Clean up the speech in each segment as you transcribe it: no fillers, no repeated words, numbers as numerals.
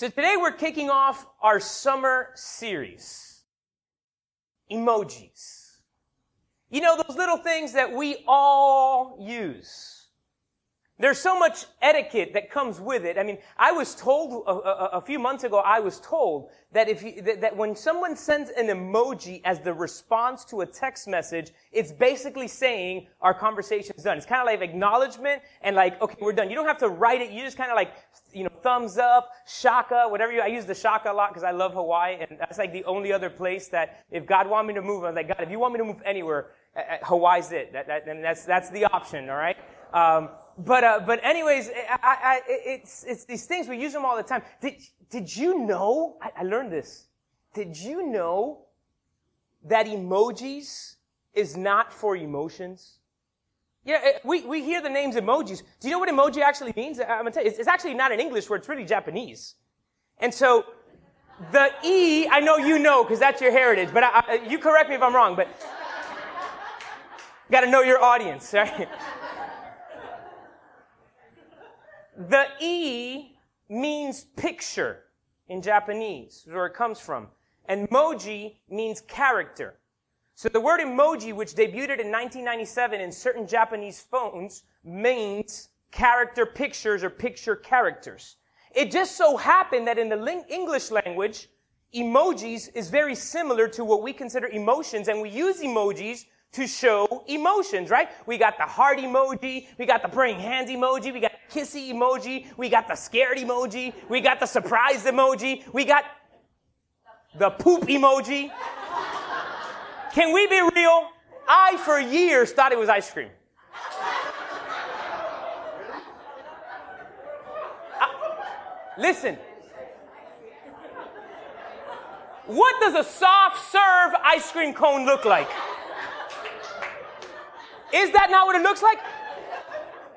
So today we're kicking off our summer series. Emojis. You know, those little things that we all use. There's so much etiquette that comes with it. I mean, I was told a few months ago, I was told that that when someone sends an emoji as the response to a text message, it's basically saying our conversation's done. It's kind of like acknowledgement and like, okay, we're done. You don't have to write it. You just kind of like, you know, thumbs up, shaka, whatever I use the shaka a lot because I love Hawaii, and that's like the only other place that if God wanted me to move, I was like, God, if you want me to move anywhere, Hawaii's it. And that's the option, all right? But anyways, it's these things, we use them all the time. Did you know, I learned this, did you know that emojis is not for emotions? Yeah, we hear the names emojis. Do you know what emoji actually means? I'm gonna tell you, it's actually not an English word, it's really Japanese. And so, the E, I know you know, because that's your heritage, but you correct me if I'm wrong, but gotta know your audience, right? The E means picture in Japanese, where it comes from. And moji means character. So the word emoji, which debuted in 1997 in certain Japanese phones, means character pictures or picture characters. It just so happened that in the English language, emojis is very similar to what we consider emotions, and we use emojis to show emotions, right? We got the heart emoji, we got the praying hands emoji, we got the kissy emoji, we got the scared emoji, we got the surprised emoji, we got the poop emoji. Can we be real? I, for years, thought it was ice cream. Listen. What does a soft serve ice cream cone look like? Is that not what it looks like?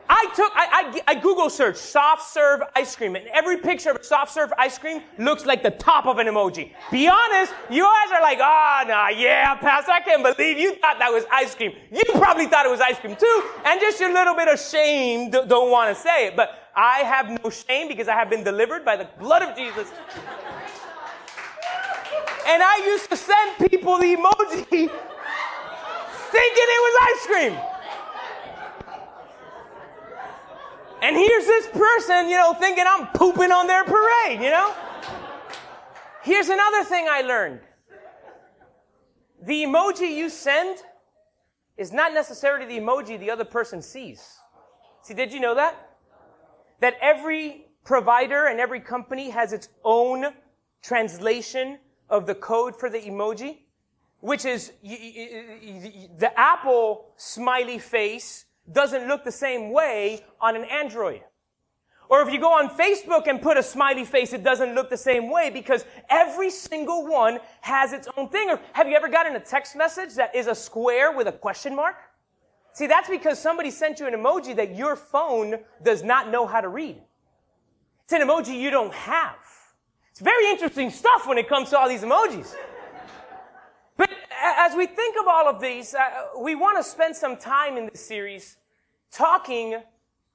I Google searched soft serve ice cream, and every picture of a soft serve ice cream looks like the top of an emoji. Be honest, you guys are like, Pastor, I can't believe you thought that was ice cream. You probably thought it was ice cream too, and just a little bit of shame, don't want to say it, but I have no shame because I have been delivered by the blood of Jesus. And I used to send people the emoji thinking it was ice cream. And here's this person, you know, thinking I'm pooping on their parade, you know? Here's another thing I learned. The emoji you send is not necessarily the emoji the other person sees. See, did you know that? That every provider and every company has its own translation of the code for the emoji, which is the Apple smiley face doesn't look the same way on an Android. Or if you go on Facebook and put a smiley face, it doesn't look the same way because every single one has its own thing. Or have you ever gotten a text message that is a square with a question mark? See, that's because somebody sent you an emoji that your phone does not know how to read. It's an emoji you don't have. It's very interesting stuff when it comes to all these emojis. But as we think of all of these, we want to spend some time in this series talking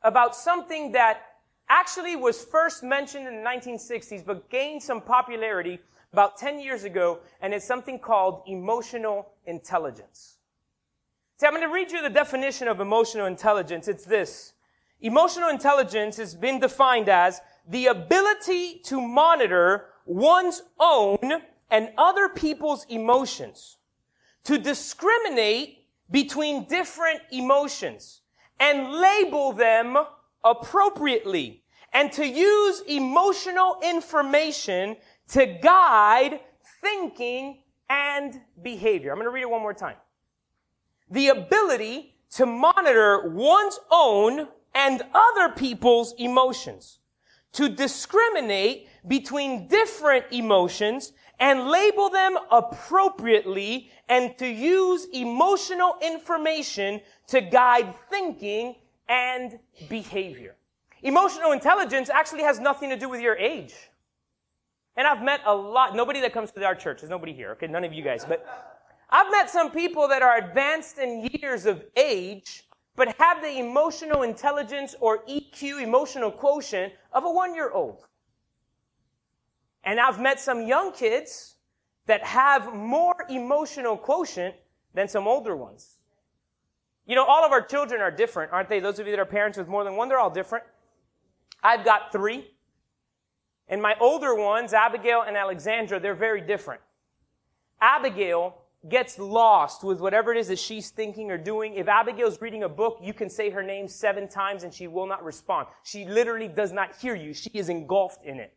about something that actually was first mentioned in the 1960s but gained some popularity about 10 years ago, and it's something called emotional intelligence. So I'm going to read you the definition of emotional intelligence. It's this. Emotional intelligence has been defined as the ability to monitor one's own and other people's emotions, to discriminate between different emotions and label them appropriately, and to use emotional information to guide thinking and behavior. I'm going to read it one more time. The ability to monitor one's own and other people's emotions, to discriminate between different emotions and label them appropriately, and to use emotional information to guide thinking and behavior. Emotional intelligence actually has nothing to do with your age. And I've met a lot, nobody that comes to our church, there's nobody here, okay, none of you guys, but I've met some people that are advanced in years of age, but have the emotional intelligence or EQ, emotional quotient, of a 1-year-old. And I've met some young kids that have more emotional quotient than some older ones. You know, all of our children are different, aren't they? Those of you that are parents with more than one, they're all different. I've got three. And my older ones, Abigail and Alexandra, they're very different. Abigail gets lost with whatever it is that she's thinking or doing. If Abigail's reading a book, you can say her name 7 times and she will not respond. She literally does not hear you. She is engulfed in it.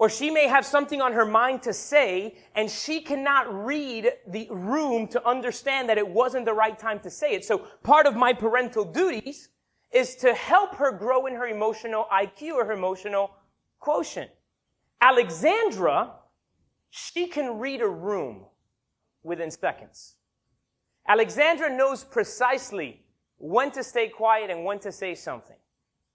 Or she may have something on her mind to say, and she cannot read the room to understand that it wasn't the right time to say it. So part of my parental duties is to help her grow in her emotional IQ or her emotional quotient. Alexandra, she can read a room within seconds. Alexandra knows precisely when to stay quiet and when to say something.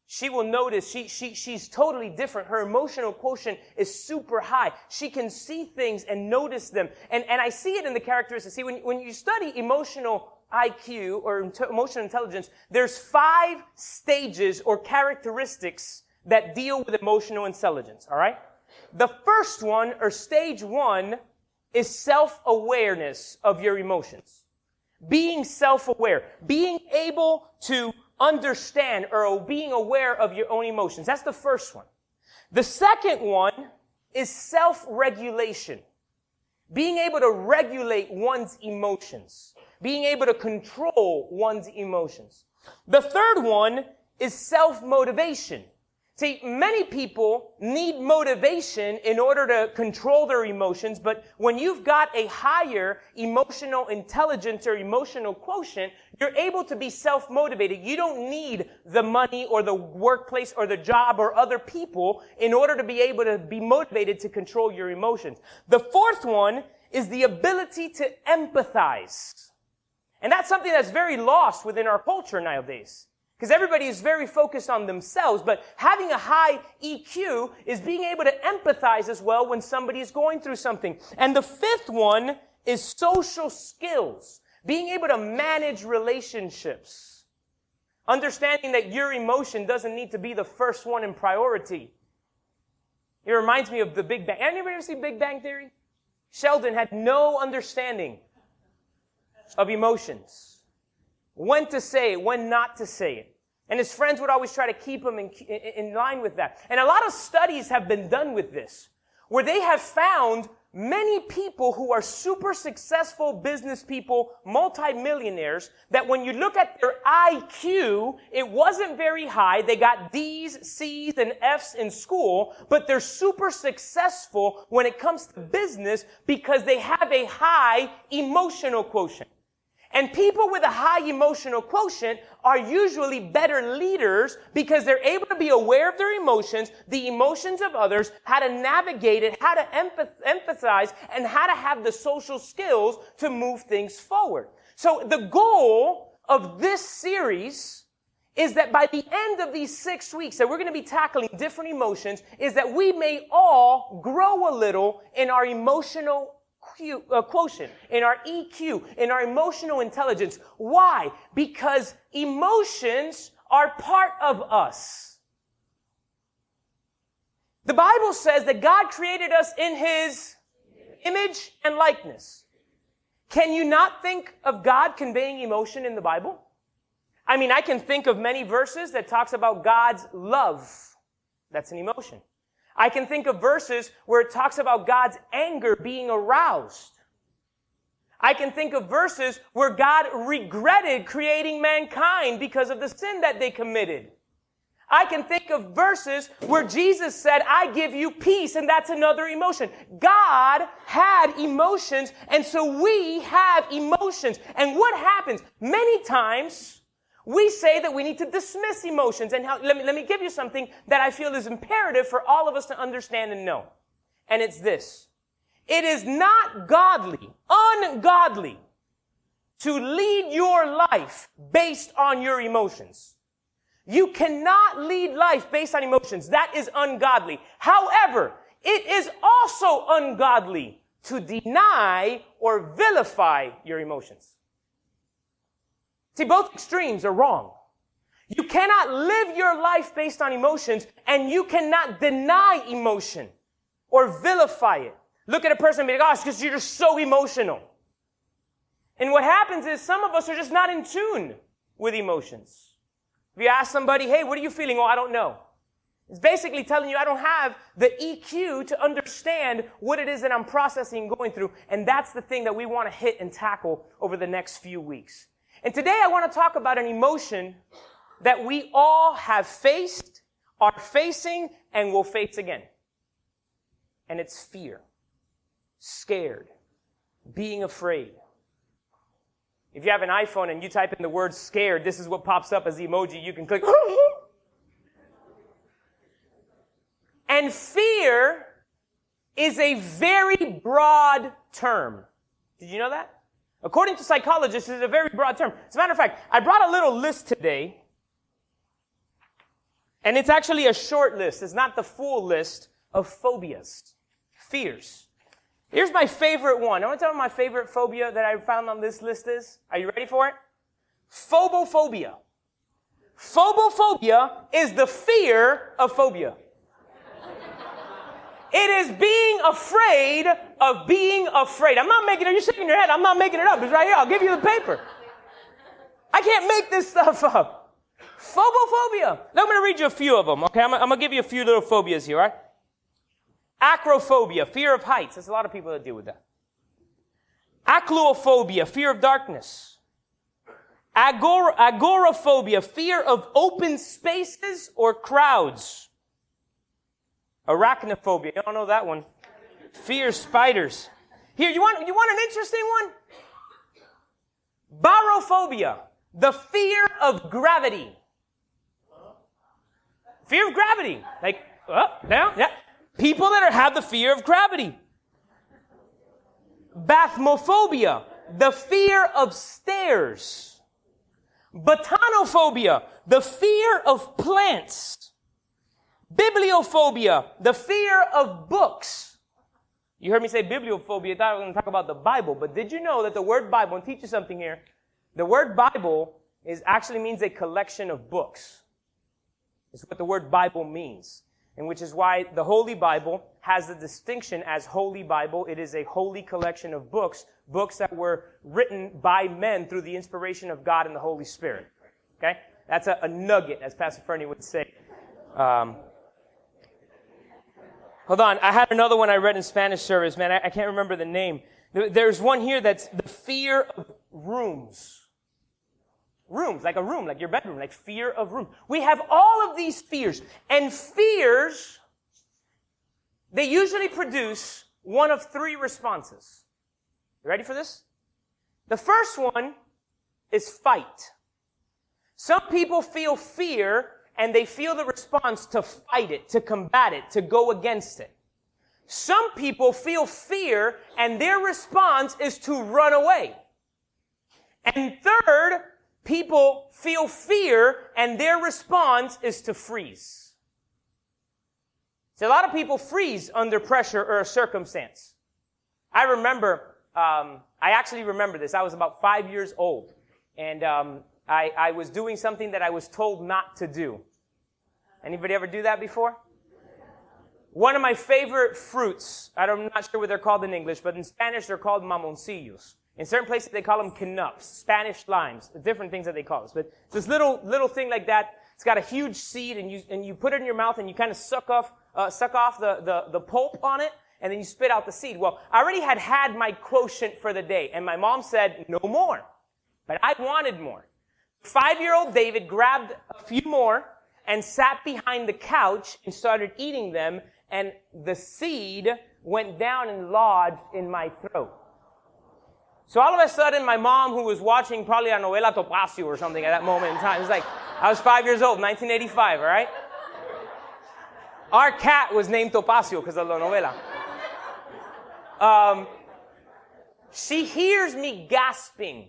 She will notice she's totally different. Her emotional quotient is super high. She can see things and notice them. And I see it in the characteristics. See, when you study emotional IQ or emotional intelligence, there's 5 stages or characteristics that deal with emotional intelligence, all right? The first one, or stage one, is self-awareness of your emotions. Being self-aware. Being able to understand or being aware of your own emotions. That's the first one. The second one is self-regulation. Being able to regulate one's emotions. Being able to control one's emotions. The third one is self-motivation. See, many people need motivation in order to control their emotions, but when you've got a higher emotional intelligence or emotional quotient, you're able to be self-motivated. You don't need the money or the workplace or the job or other people in order to be able to be motivated to control your emotions. The fourth one is the ability to empathize. And that's something that's very lost within our culture nowadays, because everybody is very focused on themselves, but having a high EQ is being able to empathize as well when somebody is going through something. And the fifth one is social skills, being able to manage relationships, understanding that your emotion doesn't need to be the first one in priority. It reminds me of the Big Bang. Anybody ever see Big Bang Theory? Sheldon had no understanding of emotions. When to say it, when not to say it. And his friends would always try to keep him in line with that. And a lot of studies have been done with this, where they have found many people who are super successful business people, multimillionaires, that when you look at their IQ, it wasn't very high. They got D's, C's, and F's in school, but they're super successful when it comes to business because they have a high emotional quotient. And people with a high emotional quotient are usually better leaders because they're able to be aware of their emotions, the emotions of others, how to navigate it, how to empathize, and how to have the social skills to move things forward. So the goal of this series is that by the end of these 6 weeks that we're going to be tackling different emotions, is that we may all grow a little in our emotional quotient, in our EQ, in our emotional intelligence. Why? Because emotions are part of us. The Bible says that God created us in His image and likeness. Can you not think of God conveying emotion in the Bible? I mean, I can think of many verses that talks about God's love. That's an emotion. I can think of verses where it talks about God's anger being aroused. I can think of verses where God regretted creating mankind because of the sin that they committed. I can think of verses where Jesus said, I give you peace, and that's another emotion. God had emotions, and so we have emotions. And what happens? Many times, we say that we need to dismiss emotions. And let me give you something that I feel is imperative for all of us to understand and know. And it's this. It is not godly, ungodly, to lead your life based on your emotions. You cannot lead life based on emotions. That is ungodly. However, it is also ungodly to deny or vilify your emotions. See, both extremes are wrong. You cannot live your life based on emotions, and you cannot deny emotion or vilify it. Look at a person and be like, oh, it's because you're just so emotional. And what happens is some of us are just not in tune with emotions. If you ask somebody, hey, what are you feeling? Oh, I don't know. It's basically telling you I don't have the EQ to understand what it is that I'm processing and going through. And that's the thing that we want to hit and tackle over the next few weeks. And today I want to talk about an emotion that we all have faced, are facing, and will face again. And it's fear. Scared. Being afraid. If you have an iPhone and you type in the word scared, this is what pops up as the emoji. You can click. And fear is a very broad term. Did you know that? According to psychologists, it's a very broad term. As a matter of fact, I brought a little list today. And it's actually a short list. It's not the full list of phobias, fears. Here's my favorite one. I want to tell you my favorite phobia that I found on this list is. Are you ready for it? Phobophobia. Phobophobia is the fear of phobia. It is being afraid of being afraid. I'm not making it up. You're shaking your head. I'm not making it up. It's right here. I'll give you the paper. I can't make this stuff up. Phobophobia. Now I'm going to read you a few of them, okay? I'm going to give you a few little phobias here, all right? Acrophobia, fear of heights. There's a lot of people that deal with that. Acluophobia, fear of darkness. Agoraphobia, fear of open spaces or crowds. Arachnophobia, y'all know that one. Fear of spiders. Here, you want an interesting one? Barophobia, the fear of gravity. Fear of gravity. Like, up, down, yeah. People that have the fear of gravity. Bathmophobia, the fear of stairs. Botanophobia, the fear of plants. Bibliophobia, the fear of books. You heard me say bibliophobia. I thought I was going to talk about the Bible, but did you know that the word Bible, and teach you something here, the word Bible actually means a collection of books. It's what the word Bible means, and which is why the Holy Bible has the distinction as Holy Bible. It is a holy collection of books that were written by men through the inspiration of God and the Holy Spirit. Okay? That's a nugget, as Pastor Fernie would say. Hold on. I had another one I read in Spanish service, man. I can't remember the name. There's one here that's the fear of rooms. Rooms, like a room, like your bedroom, like fear of room. We have all of these fears. And fears, they usually produce one of three responses. You ready for this? The first one is fight. Some people feel fear, and they feel the response to fight it, to combat it, to go against it. Some people feel fear, and their response is to run away. And third, people feel fear, and their response is to freeze. So a lot of people freeze under pressure or a circumstance. I remember, I actually remember this. I was about 5 years old, and I was doing something that I was told not to do. Anybody ever do that before? One of my favorite fruits, I'm not sure what they're called in English, but in Spanish they're called mamoncillos. In certain places, they call them canups, Spanish limes, different things that they call us. But this little thing like that, it's got a huge seed, and you put it in your mouth, and you kind of suck off the pulp on it, and then you spit out the seed. Well, I already had my quotient for the day, and my mom said, no more. But I wanted more. 5-year-old David grabbed a few more and sat behind the couch and started eating them, and the seed went down and lodged in my throat. So all of a sudden, my mom, who was watching probably a novela Topacio or something at that moment in time, it's like, I was 5 years old, 1985, all right? Our cat was named Topacio because of the novela. She hears me gasping.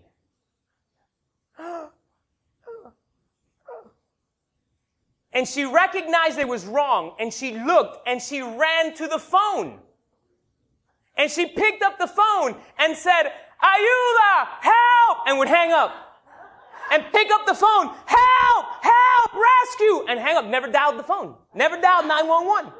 And she recognized it was wrong, and she looked, and she ran to the phone. And she picked up the phone and said, ayuda, help, and would hang up. And pick up the phone, help, help, rescue, and hang up. Never dialed the phone. Never dialed 911.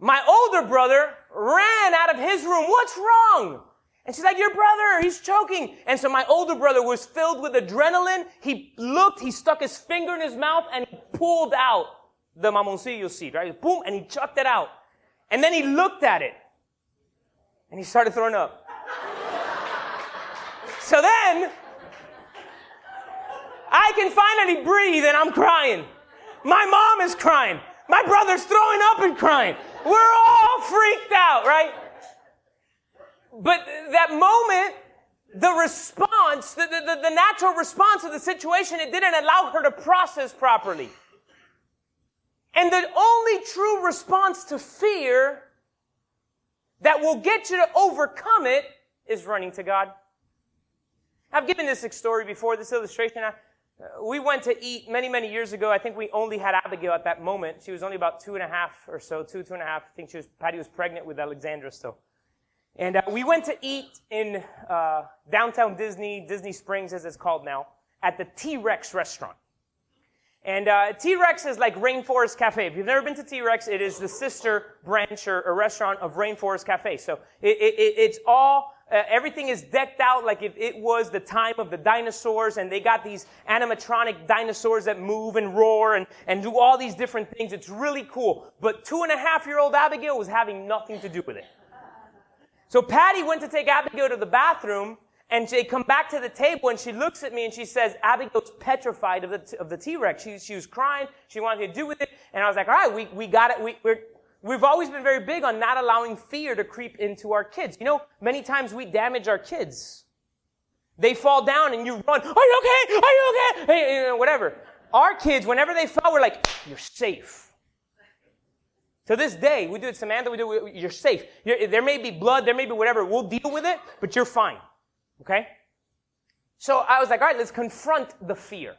My older brother ran out of his room. What's wrong? And she's like, your brother, he's choking. And so my older brother was filled with adrenaline. He looked, he stuck his finger in his mouth, and he pulled out the mamoncillo seed, right? Boom, and he chucked it out. And then he looked at it, and he started throwing up. So then, I can finally breathe, and I'm crying. My mom is crying. My brother's throwing up and crying. We're all freaked out, right? But that moment, the response, the natural response of the situation, it didn't allow her to process properly. And the only true response to fear that will get you to overcome it is running to God. I've given this story before, this illustration. We went to eat many, many years ago. I think we only had Abigail at that moment. She was only about 2 and a half. I think Patty was pregnant with Alexandra still. And we went to eat in downtown Disney Springs, as it's called now, at the T-Rex restaurant. And T-Rex is like Rainforest Cafe. If you've never been to T-Rex, it is the sister branch or a restaurant of Rainforest Cafe. So it's all, everything is decked out like if it was the time of the dinosaurs, and they got these animatronic dinosaurs that move and roar and do all these different things. It's really cool. But 2.5-year-old Abigail was having nothing to do with it. So Patty went to take Abigail to the bathroom, and they come back to the table, and she looks at me, and she says, Abigail's petrified of the T-Rex. She was crying. She wanted to do with it. And I was like, all right, we got it. We've always been very big on not allowing fear to creep into our kids. You know, many times we damage our kids. They fall down, and you run. Are you okay? Are you okay? Hey, you know, whatever. Our kids, whenever they fall, we're like, you're safe. To this day, we do it, Samantha, you're safe. There may be blood, there may be whatever. We'll deal with it, but you're fine. Okay? So I was like, all right, let's confront the fear.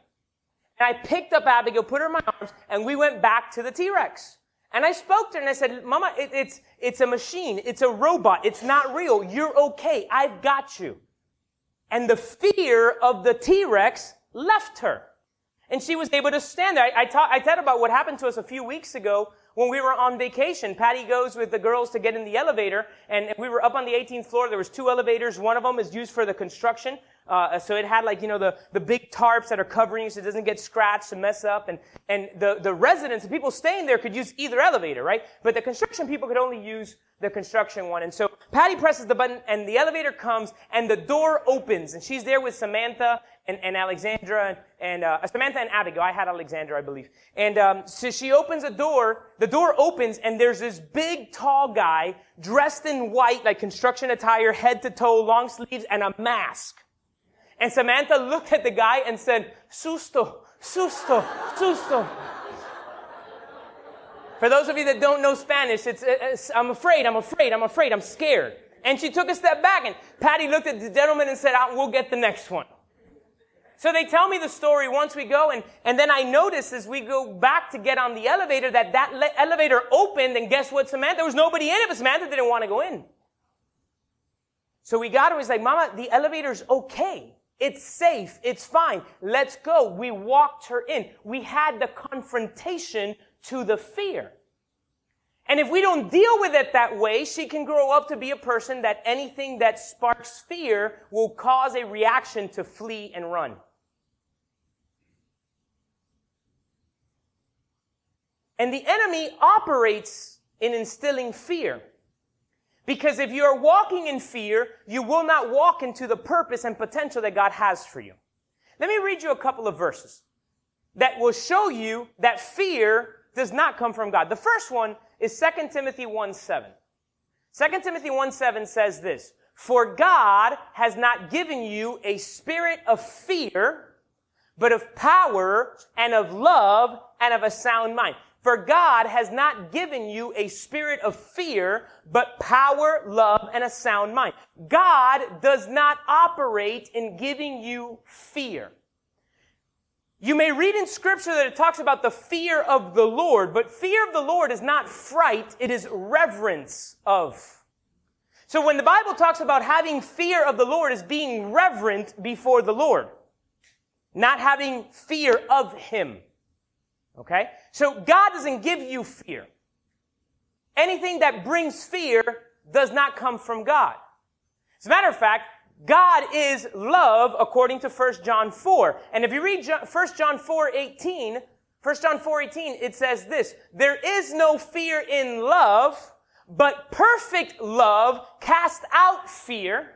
And I picked up Abigail, put her in my arms, and we went back to the T-Rex. And I spoke to her, and I said, Mama, it's a machine. It's a robot. It's not real. You're okay. I've got you. And the fear of the T-Rex left her. And she was able to stand there. I thought about what happened to us a few weeks ago. When we were on vacation, Patty goes with the girls to get in the elevator, and we were up on the 18th floor. There was 2 elevators. One of them is used for the construction. So it had like, you know, the big tarps that are covering you so it doesn't get scratched and mess up. And the residents, the people staying there could use either elevator, right? But the construction people could only use the construction one. And so Patty presses the button, and the elevator comes, and the door opens. And she's there with Samantha and Alexandra and Samantha and Abigail. I had Alexandra, I believe. And so she opens a door. The door opens, and there's this big, tall guy dressed in white, like construction attire, head to toe, long sleeves, and a mask. And Samantha looked at the guy and said, susto, susto, susto. For those of you that don't know Spanish, it's I'm afraid, I'm scared. And she took a step back, and Patty looked at the gentleman and said, we'll get the next one. So they tell me the story once we go, and then I notice as we go back to get on the elevator that elevator opened, and guess what, Samantha? There was nobody in it, but Samantha didn't want to go in. So we got her, and was like, Mama, the elevator's okay. It's safe. It's fine. Let's go. We walked her in. We had the confrontation to the fear. And if we don't deal with it that way, she can grow up to be a person that anything that sparks fear will cause a reaction to flee and run. And the enemy operates in instilling fear. Because if you are walking in fear, you will not walk into the purpose and potential that God has for you. Let me read you a couple of verses that will show you that fear does not come from God. The first one is 2 Timothy 1:7. 2 Timothy 1:7 says this, "For God has not given you a spirit of fear, but of power and of love and of a sound mind." For God has not given you a spirit of fear, but power, love, and a sound mind. God does not operate in giving you fear. You may read in Scripture that it talks about the fear of the Lord, but fear of the Lord is not fright, it is reverence of. So when the Bible talks about having fear of the Lord, it's being reverent before the Lord, not having fear of Him. Okay? So God doesn't give you fear. Anything that brings fear does not come from God. As a matter of fact, God is love according to 1 John 4. And if you read 1 John 4:18, it says this: there is no fear in love, but perfect love casts out fear.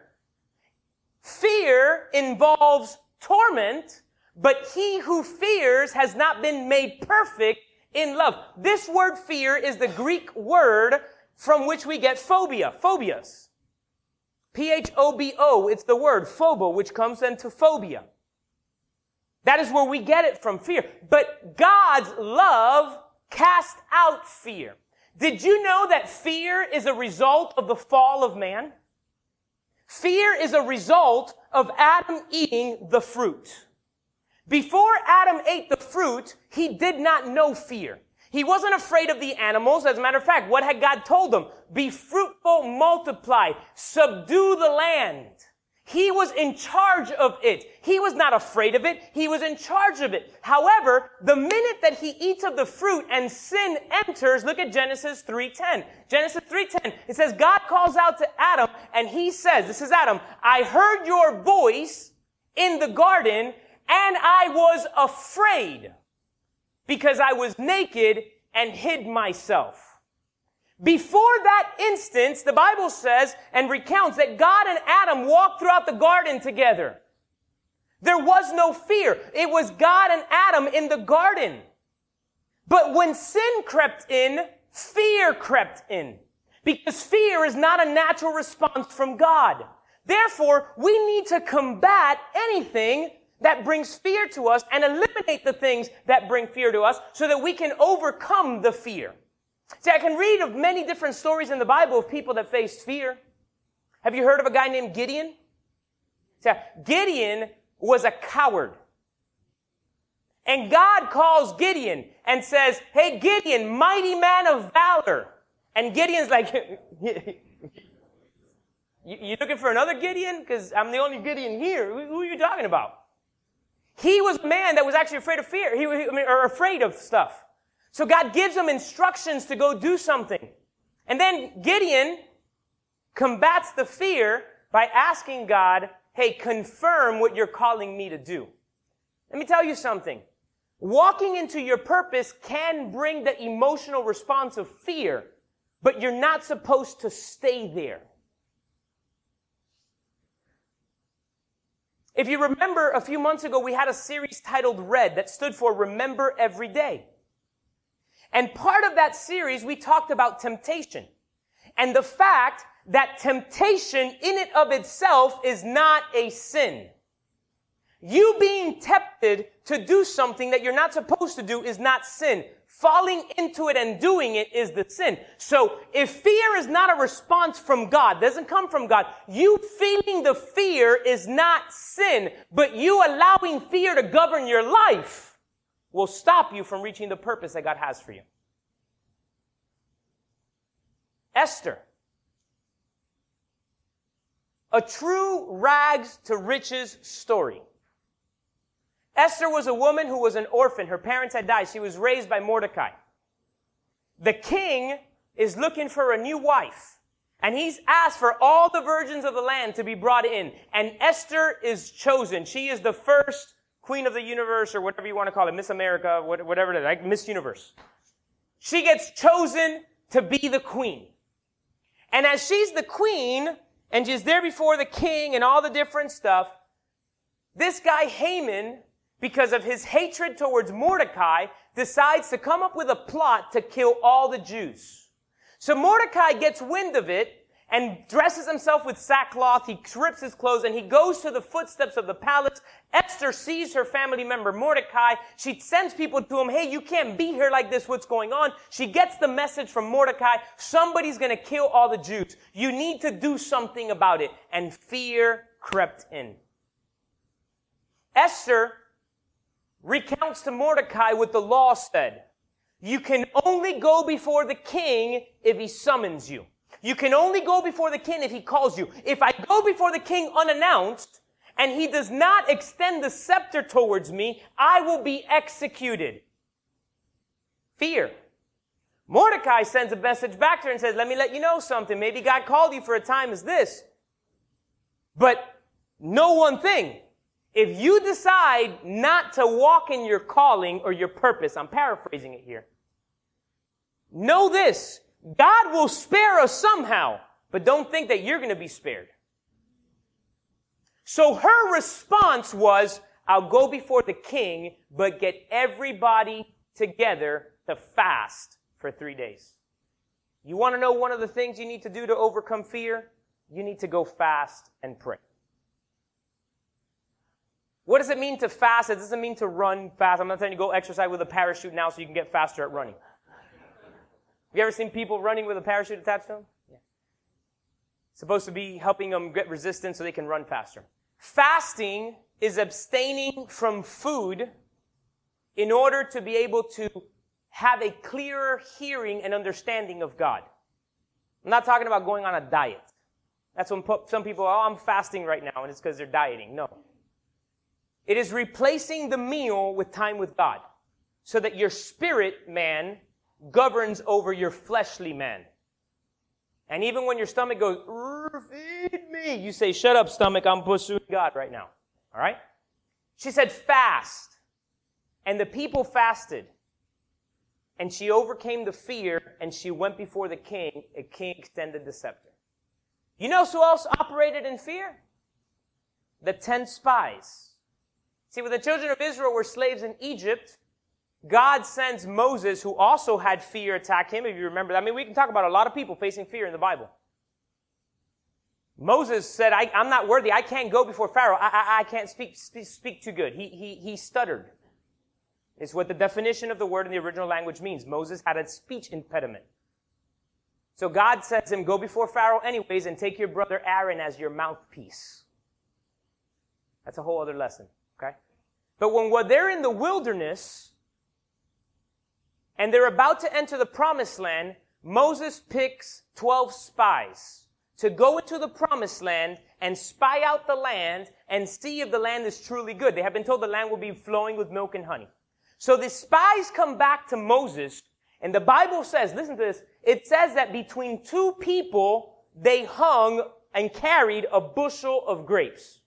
Fear involves torment, but he who fears has not been made perfect in love. This word fear is the Greek word from which we get phobia, phobias. P-H-O-B-O, it's the word phobo, which comes into phobia. That is where we get it from, fear. But God's love cast out fear. Did you know that fear is a result of the fall of man? Fear is a result of Adam eating the fruit. Before Adam ate the fruit, he did not know fear. He wasn't afraid of the animals. As a matter of fact, what had God told him? Be fruitful, multiply, subdue the land. He was in charge of it. He was not afraid of it. He was in charge of it. However, the minute that he eats of the fruit and sin enters, look at Genesis 3:10. Genesis 3:10, it says, God calls out to Adam and he says, this is Adam, I heard your voice in the garden and I was afraid, because I was naked and hid myself. Before that instance, the Bible says and recounts that God and Adam walked throughout the garden together. There was no fear. It was God and Adam in the garden. But when sin crept in, fear crept in, because fear is not a natural response from God. Therefore, we need to combat anything that brings fear to us and eliminate the things that bring fear to us so that we can overcome the fear. See, I can read of many different stories in the Bible of people that faced fear. Have you heard of a guy named Gideon? See, Gideon was a coward. And God calls Gideon and says, hey, Gideon, mighty man of valor. And Gideon's like, you looking for another Gideon? Because I'm the only Gideon here. Who are you talking about? He was a man that was actually afraid of fear, or afraid of stuff. So God gives him instructions to go do something. And then Gideon combats the fear by asking God, hey, confirm what you're calling me to do. Let me tell you something. Walking into your purpose can bring the emotional response of fear, but you're not supposed to stay there. If you remember, a few months ago, we had a series titled RED, that stood for Remember Every Day. And part of that series, we talked about temptation and the fact that temptation in and of itself is not a sin. You being tempted to do something that you're not supposed to do is not sin. Falling into it and doing it is the sin. So if fear is not a response from God, doesn't come from God, you feeling the fear is not sin, but you allowing fear to govern your life will stop you from reaching the purpose that God has for you. Esther, a true rags to riches story. Esther was a woman who was an orphan. Her parents had died. She was raised by Mordecai. The king is looking for a new wife, and he's asked for all the virgins of the land to be brought in, and Esther is chosen. She is the first queen of the universe, or whatever you want to call it, Miss America, whatever it is, like Miss Universe. She gets chosen to be the queen. And as she's the queen, and she's there before the king and all the different stuff, this guy Haman, because of his hatred towards Mordecai, decides to come up with a plot to kill all the Jews. So Mordecai gets wind of it and dresses himself with sackcloth. He strips his clothes and he goes to the footsteps of the palace. Esther sees her family member Mordecai. She sends people to him. Hey, you can't be here like this. What's going on? She gets the message from Mordecai. Somebody's going to kill all the Jews. You need to do something about it. And fear crept in. Esther recounts to Mordecai what the law said. You can only go before the king if he summons you. You can only go before the king if he calls you. If I go before the king unannounced and he does not extend the scepter towards me, I will be executed. Fear. Mordecai sends a message back to her and says, let me let you know something. Maybe God called you for a time as this. But know one thing. If you decide not to walk in your calling or your purpose, I'm paraphrasing it here, know this. God will spare us somehow, but don't think that you're going to be spared. So her response was, I'll go before the king, but get everybody together to fast for 3 days. You want to know one of the things you need to do to overcome fear? You need to go fast and pray. What does it mean to fast? It doesn't mean to run fast. I'm not telling you go exercise with a parachute now so you can get faster at running. Have you ever seen people running with a parachute attached to them? Yeah. It's supposed to be helping them get resistance so they can run faster. Fasting is abstaining from food in order to be able to have a clearer hearing and understanding of God. I'm not talking about going on a diet. That's when some people are, I'm fasting right now, and it's because they're dieting. No. It is replacing the meal with time with God so that your spirit man governs over your fleshly man. And even when your stomach goes, feed me, you say, shut up, stomach, I'm pursuing God right now. All right? She said, fast. And the people fasted. And she overcame the fear, and she went before the king. A king extended the scepter. You know who else operated in fear? The 10 spies. See, when the children of Israel were slaves in Egypt, God sends Moses, who also had fear attack him, if you remember. I mean, we can talk about a lot of people facing fear in the Bible. Moses said, I'm not worthy. I can't go before Pharaoh. I can't speak too good. He stuttered. It's what the definition of the word in the original language means. Moses had a speech impediment. So God says to him, go before Pharaoh anyways and take your brother Aaron as your mouthpiece. That's a whole other lesson, okay? But when they're in the wilderness and they're about to enter the promised land, Moses picks 12 spies to go into the promised land and spy out the land and see if the land is truly good. They have been told the land will be flowing with milk and honey. So the spies come back to Moses, and the Bible says, listen to this, it says that between two people, they hung and carried a bushel of grapes.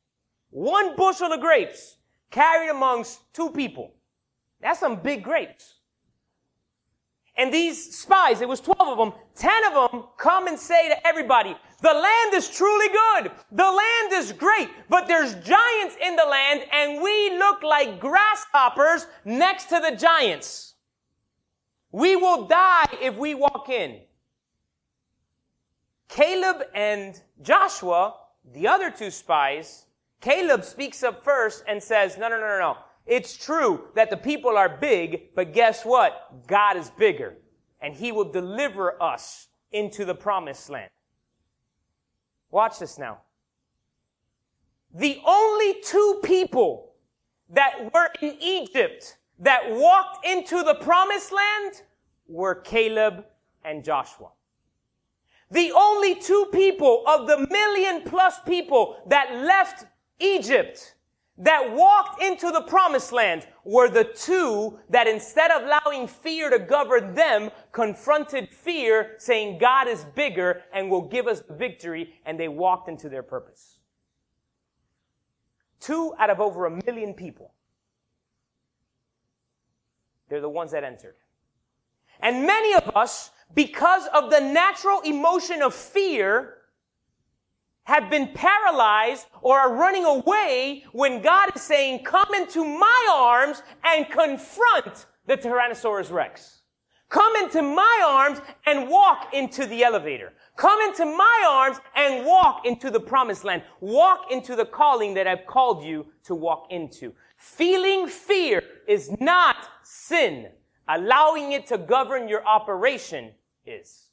One bushel of grapes carried amongst two people. That's some big grapes. And these spies, it was 12 of them, 10 of them come and say to everybody, the land is truly good. The land is great, but there's giants in the land and we look like grasshoppers next to the giants. We will die if we walk in. Caleb and Joshua, the other two spies, Caleb speaks up first and says, no. It's true that the people are big, but guess what? God is bigger, and he will deliver us into the promised land. Watch this now. The only two people that were in Egypt that walked into the promised land were Caleb and Joshua. The only two people of the 1 million+ people that left Egypt that walked into the promised land were the two that instead of allowing fear to govern them, confronted fear, saying God is bigger and will give us victory, and they walked into their purpose. 2 out of over 1 million people. They're the ones that entered. And many of us, because of the natural emotion of fear, have been paralyzed or are running away when God is saying, come into my arms and confront the Tyrannosaurus Rex. Come into my arms and walk into the elevator. Come into my arms and walk into the promised land. Walk into the calling that I've called you to walk into. Feeling fear is not sin. Allowing it to govern your operation is.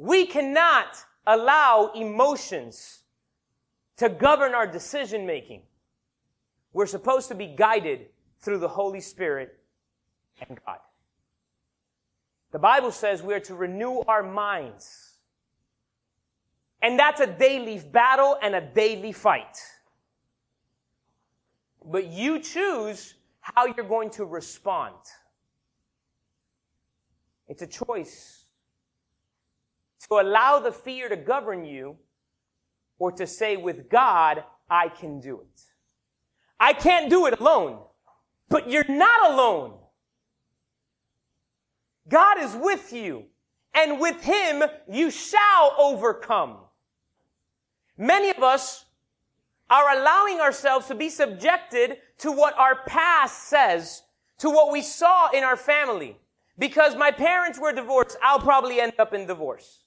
We cannot allow emotions to govern our decision making. We're supposed to be guided through the Holy Spirit and God. The Bible says we are to renew our minds. And that's a daily battle and a daily fight. But you choose how you're going to respond. It's a choice to allow the fear to govern you or to say, with God, I can do it. I can't do it alone, but you're not alone. God is with you, and with him you shall overcome. Many of us are allowing ourselves to be subjected to what our past says, to what we saw in our family. Because my parents were divorced, I'll probably end up in divorce.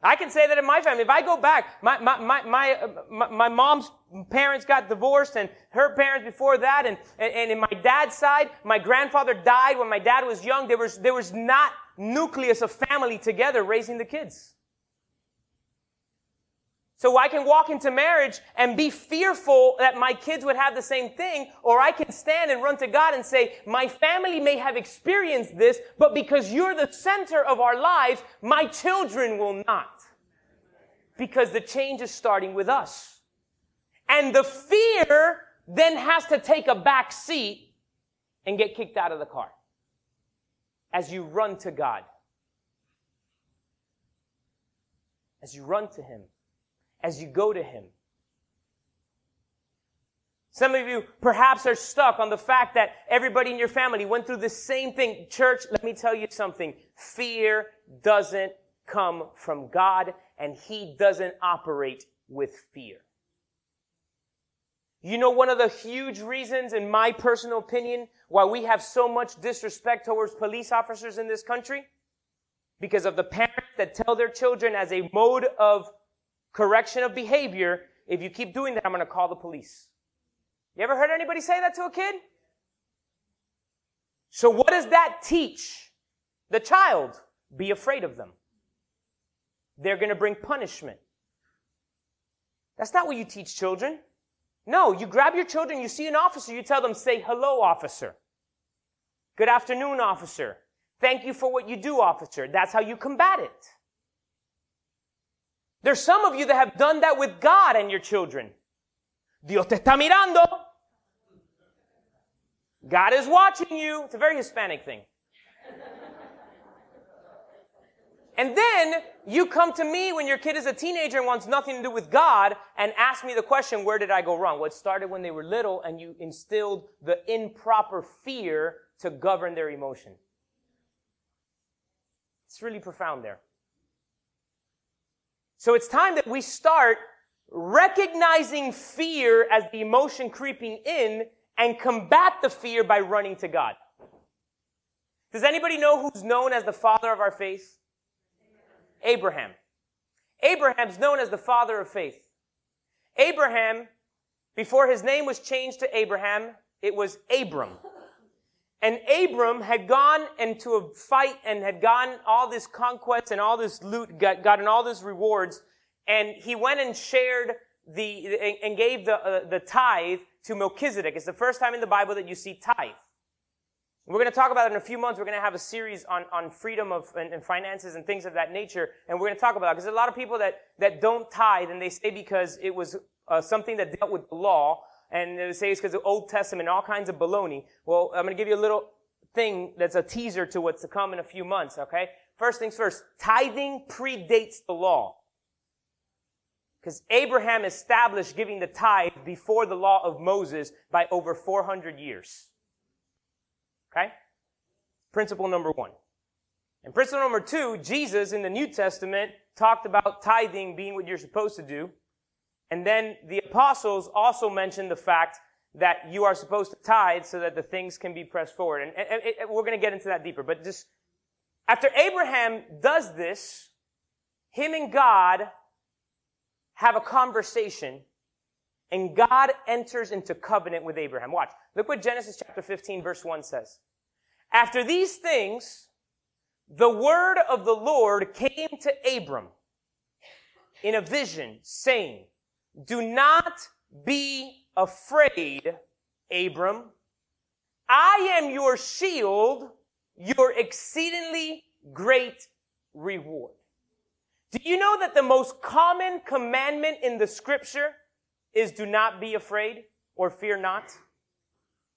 I can say that in my family. If I go back, my mom's parents got divorced and her parents before that, and in my dad's side, my grandfather died when my dad was young. There was not nucleus of family together raising the kids. So I can walk into marriage and be fearful that my kids would have the same thing, or I can stand and run to God and say, my family may have experienced this, but because you're the center of our lives, my children will not. Because the change is starting with us. And the fear then has to take a back seat and get kicked out of the car as you run to God. As you run to him. As you go to him. Some of you perhaps are stuck on the fact that everybody in your family went through the same thing. Church, let me tell you something. Fear doesn't come from God, and he doesn't operate with fear. You know, one of the huge reasons, in my personal opinion, why we have so much disrespect towards police officers in this country? Because of the parents that tell their children as a mode of correction of behavior, if you keep doing that, I'm going to call the police. You ever heard anybody say that to a kid? So what does that teach the child? Be afraid of them. They're going to bring punishment. That's not what you teach children. No, you grab your children, you see an officer, you tell them, say, hello, officer. Good afternoon, officer. Thank you for what you do, officer. That's how you combat it. There's some of you that have done that with God and your children. Dios te está mirando. God is watching you. It's a very Hispanic thing. And then you come to me when your kid is a teenager and wants nothing to do with God and ask me the question, where did I go wrong? Well, it started when they were little and you instilled the improper fear to govern their emotion. It's really profound there. So it's time that we start recognizing fear as the emotion creeping in and combat the fear by running to God. Does anybody know who's known as the father of our faith? Abraham. Abraham's known as the father of faith. Abraham, before his name was changed to Abraham, it was Abram. And Abram had gone into a fight and had gotten all this conquest and all this loot, gotten all these rewards. And he went and shared and gave the tithe to Melchizedek. It's the first time in the Bible that you see tithe. We're going to talk about it in a few months. We're going to have a series on freedom of and finances and things of that nature. And we're going to talk about it because there's a lot of people that don't tithe and they say because it was something that dealt with the law. And they say it's because of the Old Testament, all kinds of baloney. Well, I'm going to give you a little thing that's a teaser to what's to come in a few months, okay? First things first, tithing predates the law. Because Abraham established giving the tithe before the law of Moses by over 400 years. Okay? Principle number one. And principle number two, Jesus in the New Testament talked about tithing being what you're supposed to do. And then the apostles also mentioned the fact that you are supposed to tithe so that the things can be pressed forward. And we're going to get into that deeper. But just after Abraham does this, him and God have a conversation, and God enters into covenant with Abraham. Watch. Look what Genesis chapter 15, verse 1 says. After these things, the word of the Lord came to Abram in a vision, saying, do not be afraid, Abram. I am your shield, your exceedingly great reward. Do you know that the most common commandment in the scripture is do not be afraid? or fear not.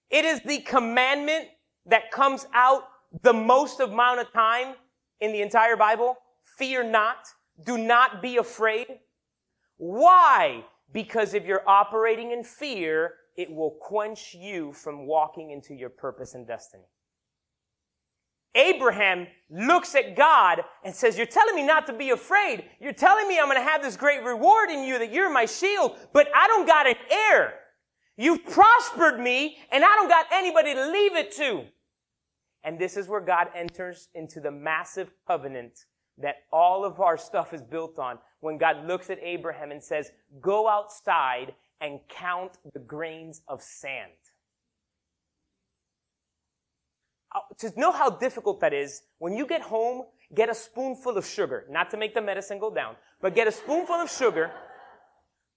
It is the commandment that comes out the most amount of time in the entire Bible. Fear not. Do not be afraid. Why? Because if you're operating in fear, it will quench you from walking into your purpose and destiny. Abraham looks at God and says, you're telling me not to be afraid. You're telling me I'm going to have this great reward in you, that you're my shield, but I don't got an heir. You've prospered me, and I don't got anybody to leave it to. And this is where God enters into the massive covenant that all of our stuff is built on. When God looks at Abraham and says, go outside and count the grains of sand. To know how difficult that is, when you get home, get a spoonful of sugar, not to make the medicine go down, but get a spoonful of sugar,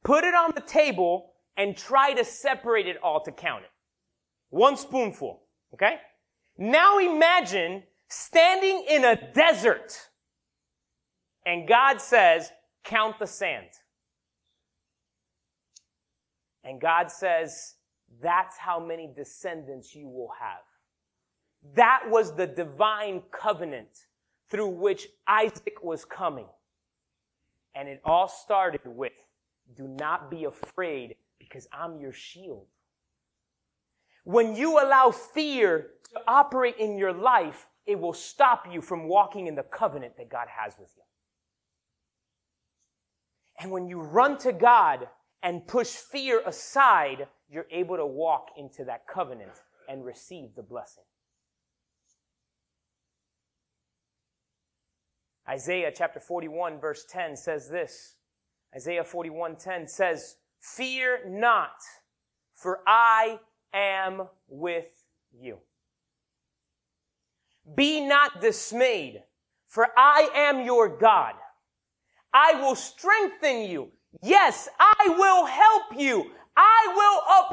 put it on the table, and try to separate it all to count it. One spoonful, okay? Now imagine standing in a desert, and God says, count the sand. And God says, that's how many descendants you will have. That was the divine covenant through which Isaac was coming. And it all started with, do not be afraid because I'm your shield. When you allow fear to operate in your life, it will stop you from walking in the covenant that God has with you. And when you run to God and push fear aside, you're able to walk into that covenant and receive the blessing. Isaiah chapter 41 verse 10 says this. Isaiah 41:10 says, fear not, for I am with you. Be not dismayed, for I am your God. I will strengthen you. Yes, I will help you. I will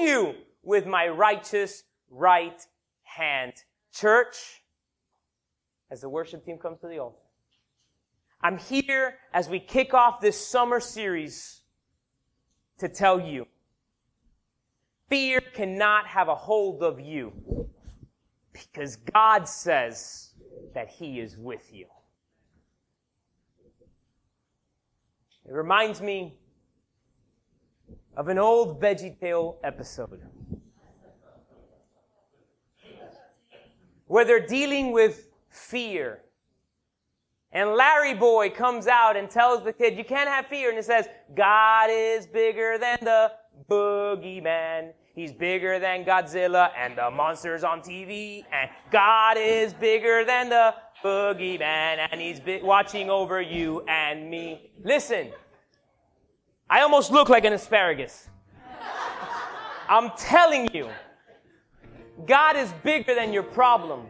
uphold you with my righteous right hand. Church, as the worship team comes to the altar, I'm here as we kick off this summer series to tell you, fear cannot have a hold of you because God says that He is with you. It reminds me of an old VeggieTale episode where they're dealing with fear. And Larry Boy comes out and tells the kid, you can't have fear. And it says, God is bigger than the boogeyman. He's bigger than Godzilla and the monsters on TV. And God is bigger than the boogeyman. And he's watching over you and me. Listen, I almost look like an asparagus. I'm telling you, God is bigger than your problem.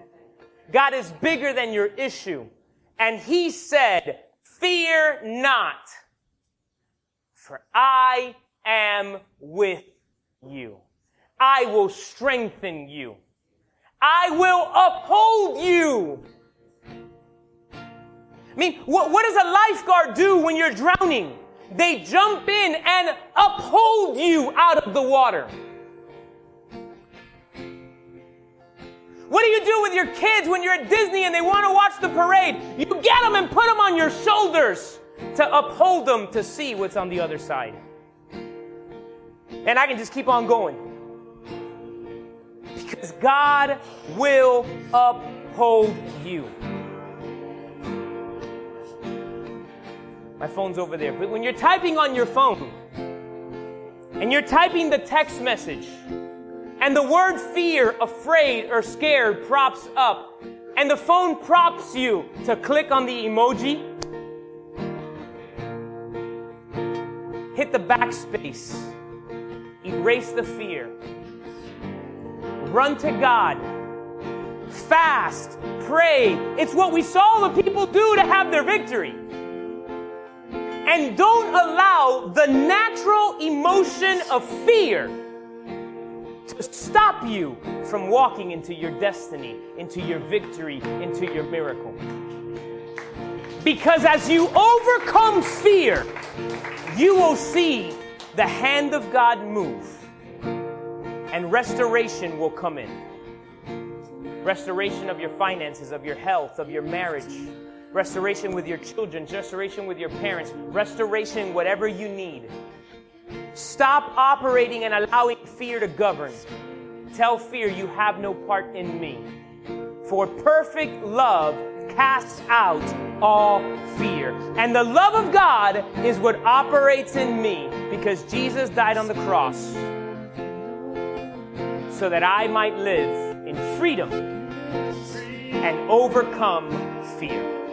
God is bigger than your issue. And He said, fear not, for I am with you. I will strengthen you. I will uphold you. I mean, what does a lifeguard do when you're drowning? They jump in and uphold you out of the water. What do you do with your kids when you're at Disney and they want to watch the parade? You get them and put them on your shoulders to uphold them to see what's on the other side. And I can just keep on going. Because God will uphold you. My phone's over there. But when you're typing on your phone and you're typing the text message, and the word fear, afraid, or scared props up. And the phone prompts you to click on the emoji. Hit the backspace. Erase the fear. Run to God. Fast. Pray. It's what we saw the people do to have their victory. And don't allow the natural emotion of fear to stop you from walking into your destiny, into your victory, into your miracle. Because as you overcome fear, you will see the hand of God move and restoration will come in. Restoration of your finances, of your health, of your marriage. Restoration with your children, restoration with your parents, restoration whatever you need. Stop operating and allowing fear to govern. Tell fear, you have no part in me. For perfect love casts out all fear. And the love of God is what operates in me, because Jesus died on the cross so that I might live in freedom and overcome fear.